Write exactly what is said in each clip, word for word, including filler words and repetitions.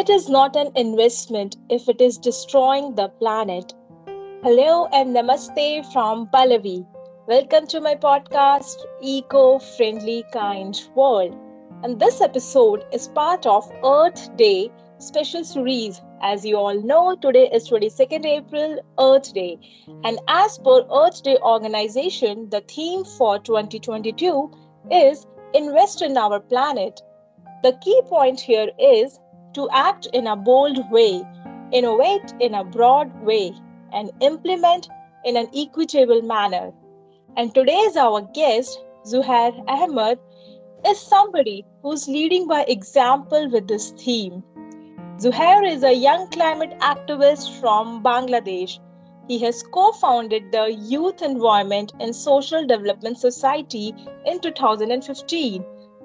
It is not an investment if it is destroying the planet. Hello and namaste from Pallavi. Welcome to my podcast, Eco-Friendly Kind World. And this episode is part of Earth Day special series. As you all know, today is twenty-second of April, Earth Day. And as per Earth Day organization, the theme for twenty twenty-two is Invest in Our Planet. The key point here is to act in a bold way, innovate in a broad way, and implement in an equitable manner. And today's our guest, Zuhair Ahmed, is somebody who's leading by example with this theme. Zuhair is a young climate activist from Bangladesh. He has co-founded the Youth Environment and Social Development Society in two thousand fifteen.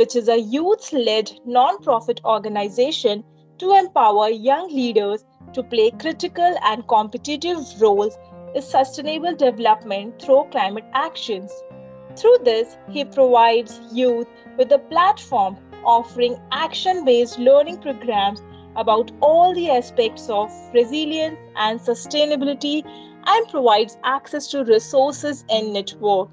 Which is a youth-led non-profit organization to empower young leaders to play critical and competitive roles in sustainable development through climate actions. Through this, he provides youth with a platform offering action-based learning programs about all the aspects of resilience and sustainability and provides access to resources and network.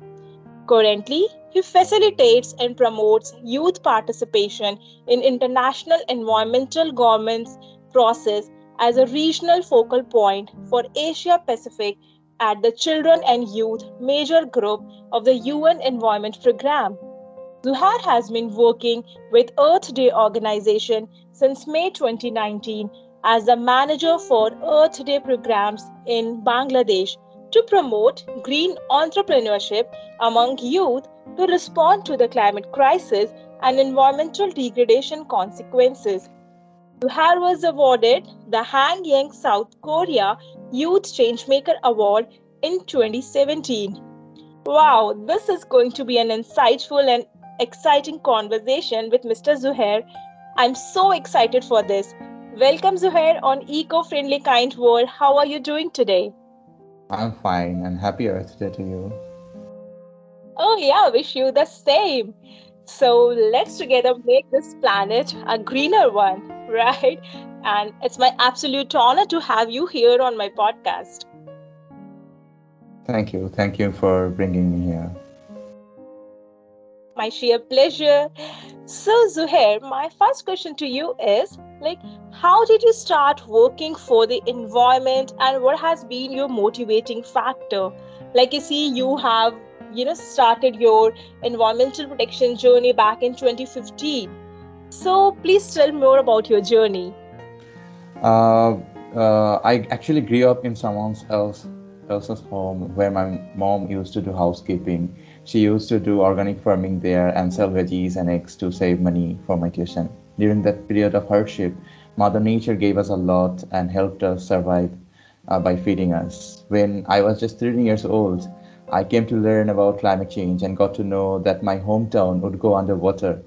Currently, he facilitates and promotes youth participation in international environmental governance process as a regional focal point for Asia-Pacific at the Children and Youth Major Group of the U N Environment Programme. Zuhair has been working with Earth Day organization since May twenty nineteen as the manager for Earth Day programs in Bangladesh, to promote green entrepreneurship among youth to respond to the climate crisis and environmental degradation consequences. Zuhair was awarded the Hanyang South Korea Youth Changemaker Award in twenty seventeen. Wow, this is going to be an insightful and exciting conversation with Mister Zuhair. I'm so excited for this. Welcome, Zuhair, on Eco-Friendly Kind World. How are you doing today? I'm fine, and happy Earth Day to you. Oh yeah, wish you the same. So let's together make this planet a greener one, right? And it's my absolute honor to have you here on my podcast. Thank you. Thank you for bringing me here. My sheer pleasure. So Zuhair, my first question to you is, like, how did you start working for the environment and what has been your motivating factor? Like, you see, you have, you know, started your environmental protection journey back in twenty fifteen. So please tell more about your journey. Uh, uh, I actually grew up in someone else, else's home where my mom used to do housekeeping. She used to do organic farming there and sell veggies and eggs to save money for my tuition. During that period of hardship, Mother Nature gave us a lot and helped us survive uh, by feeding us. When I was just thirteen years old, I came to learn about climate change and got to know that my hometown would go underwater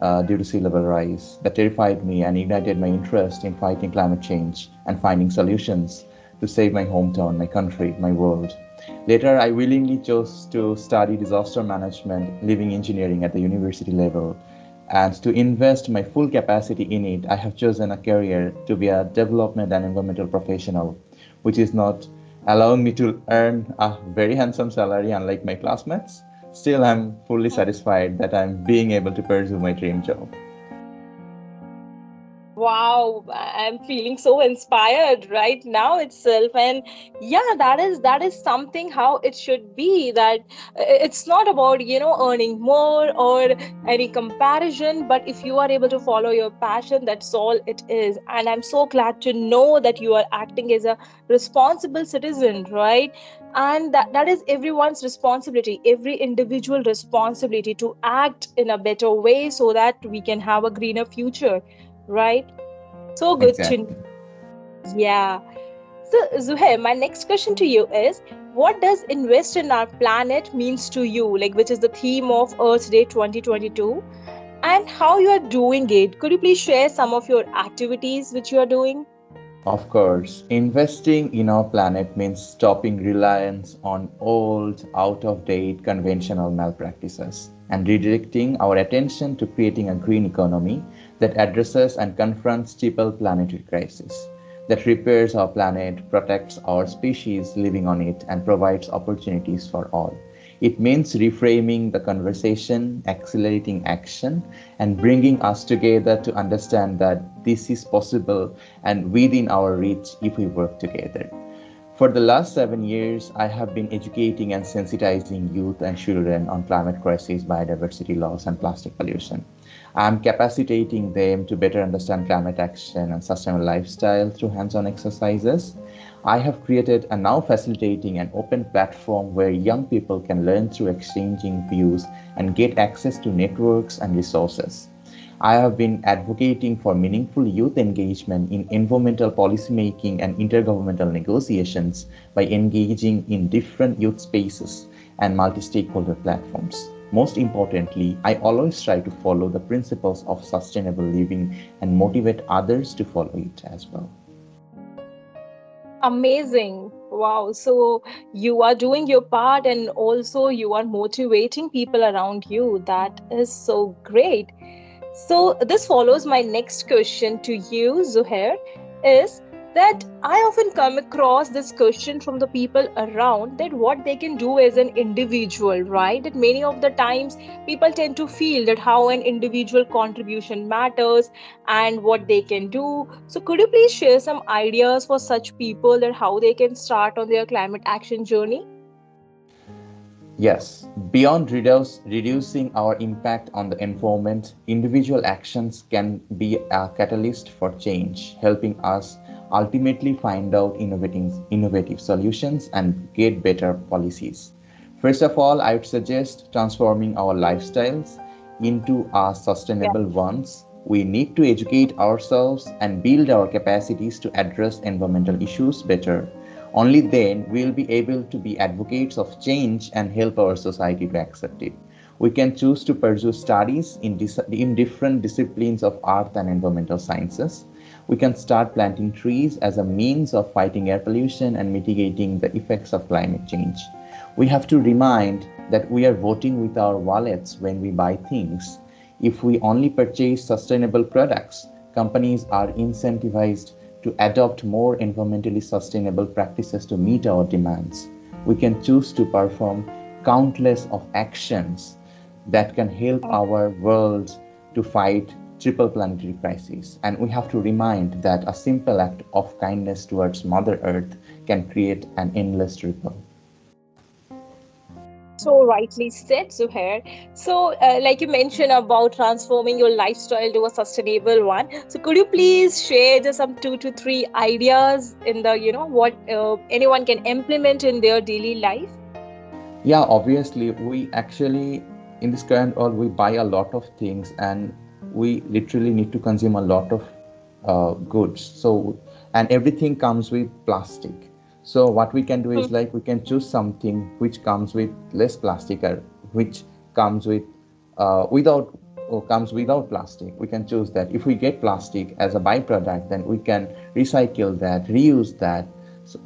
uh, due to sea level rise. That terrified me and ignited my interest in fighting climate change and finding solutions to save my hometown, my country, my world. Later, I willingly chose to study disaster management, living engineering at the university level. And to invest my full capacity in it, I have chosen a career to be a development and environmental professional, which is not allowing me to earn a very handsome salary unlike my classmates. Still, I'm fully satisfied that I'm being able to pursue my dream job. Wow, I'm feeling so inspired right now itself. And yeah, that is that is something how it should be, that it's not about, you know, earning more or any comparison, but if you are able to follow your passion, that's all it is. And I'm so glad to know that you are acting as a responsible citizen, right? And that, that is everyone's responsibility, every individual responsibility to act in a better way so that we can have a greener future. Right? So good exactly. to know. Yeah. So Zuhair, my next question to you is, what does invest in our planet means to you? Like, which is the theme of Earth Day twenty twenty-two, and how you are doing it. Could you please share some of your activities which you are doing? Of course, investing in our planet means stopping reliance on old, out-of-date conventional malpractices and redirecting our attention to creating a green economy that addresses and confronts triple planetary crisis, that repairs our planet, protects our species living on it, and provides opportunities for all. It means reframing the conversation, accelerating action, and bringing us together to understand that this is possible and within our reach if we work together. For the last seven years, I have been educating and sensitizing youth and children on climate crisis, biodiversity loss, and plastic pollution. I am capacitating them to better understand climate action and sustainable lifestyle through hands-on exercises. I have created and now facilitating an open platform where young people can learn through exchanging views and get access to networks and resources. I have been advocating for meaningful youth engagement in environmental policymaking and intergovernmental negotiations by engaging in different youth spaces and multi-stakeholder platforms. Most importantly, I always try to follow the principles of sustainable living and motivate others to follow it as well. Amazing. Wow. So you are doing your part and also you are motivating people around you. That is so great. So this follows my next question to you, Zuhair, is that I often come across this question from the people around that what they can do as an individual, right? That many of the times people tend to feel that how an individual contribution matters and what they can do. So could you please share some ideas for such people that how they can start on their climate action journey? Yes, beyond reduce, reducing our impact on the environment, individual actions can be a catalyst for change, helping us ultimately find out innovating, innovative solutions and get better policies. First of all, I would suggest transforming our lifestyles into our sustainable yeah. ones. We need to educate ourselves and build our capacities to address environmental issues better. Only then we'll be able to be advocates of change and help our society to accept it. We can choose to pursue studies in, dis in different disciplines of earth and environmental sciences. We can start planting trees as a means of fighting air pollution and mitigating the effects of climate change. We have to remind that we are voting with our wallets when we buy things. If we only purchase sustainable products, companies are incentivized to adopt more environmentally sustainable practices to meet our demands. We can choose to perform countless of actions that can help our world to fight triple planetary crisis. And we have to remind that a simple act of kindness towards Mother Earth can create an endless ripple. So rightly said, Zuhair. So uh, like you mentioned about transforming your lifestyle to a sustainable one. So could you please share just some two to three ideas in the, you know, what uh, anyone can implement in their daily life? Yeah, obviously, we actually in this current world, we buy a lot of things and we literally need to consume a lot of uh, goods. So and everything comes with plastic. So what we can do is like we can choose something which comes with less plastic or which comes with uh, without or comes without plastic. We can choose that. If we get plastic as a byproduct, then we can recycle that, reuse that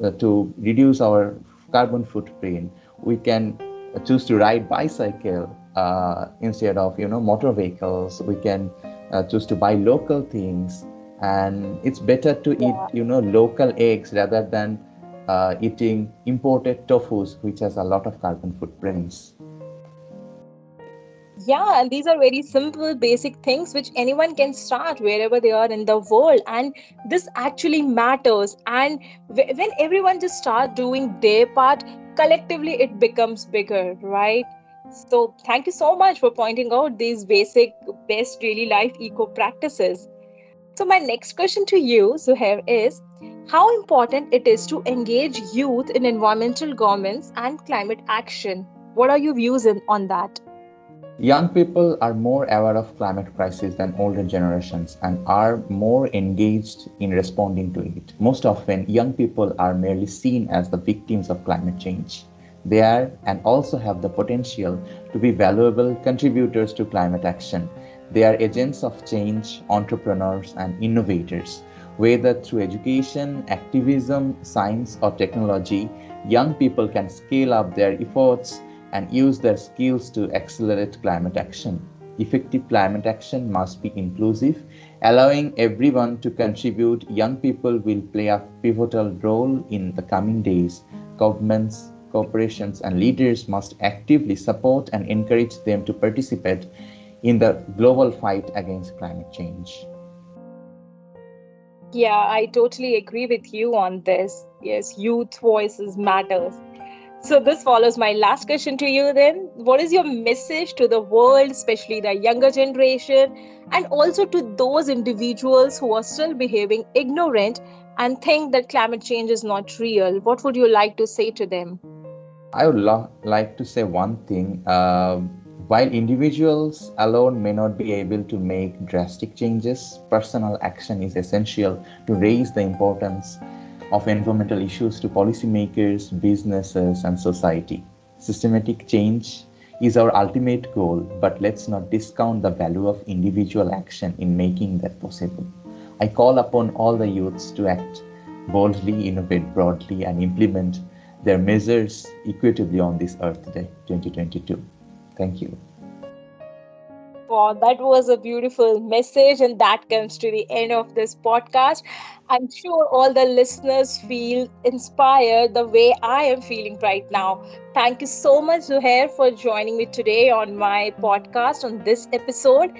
uh, to reduce our carbon footprint. We can choose to ride bicycle uh, instead of, you know, motor vehicles. We can uh, choose to buy local things, and it's better to [S2] Yeah. [S1] Eat, you know, local eggs rather than Uh, eating imported tofus, which has a lot of carbon footprints. Yeah, and these are very simple, basic things which anyone can start wherever they are in the world. And this actually matters. And when everyone just starts doing their part, collectively it becomes bigger, right? So thank you so much for pointing out these basic, best daily life eco practices. So my next question to you, Zuhair, is how important it is to engage youth in environmental governance and climate action. What are your views in, on that? Young people are more aware of climate crisis than older generations and are more engaged in responding to it. Most often, young people are merely seen as the victims of climate change. They are and also have the potential to be valuable contributors to climate action. They are agents of change, entrepreneurs, and innovators Whether through education, activism, science, or technology, young people can scale up their efforts and use their skills to accelerate climate action. Effective climate action must be inclusive, allowing everyone to contribute. Young people will play a pivotal role in the coming days. Governments, corporations, and leaders must actively support and encourage them to participate in the global fight against climate change. Yeah, I totally agree with you on this. Yes, youth voices matters. So this follows my last question to you then. What is your message to the world, especially the younger generation, and also to those individuals who are still behaving ignorant and think that climate change is not real? What would you like to say to them? I would lo- like to say one thing. Uh, while individuals alone may not be able to make drastic changes, personal action is essential to raise the importance of environmental issues to policymakers, businesses, and society. Systematic change is our ultimate goal, but let's not discount the value of individual action in making that possible. I call upon all the youths to act boldly, innovate broadly, and implement their measures equitably on this Earth Day twenty twenty-two. Thank you. Wow, that was a beautiful message, and that comes to the end of this podcast. I'm sure all the listeners feel inspired the way I am feeling right now. Thank you so much, Zuhair, for joining me today on my podcast on this episode.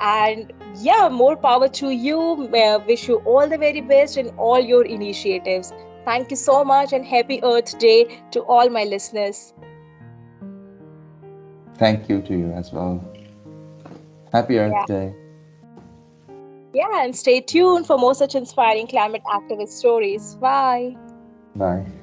And yeah, more power to you. I wish you all the very best in all your initiatives. Thank you so much, and happy Earth Day to all my listeners. Thank you to you as well. Happy Earth yeah. Day. Yeah, and stay tuned for more such inspiring climate activist stories. Bye. Bye.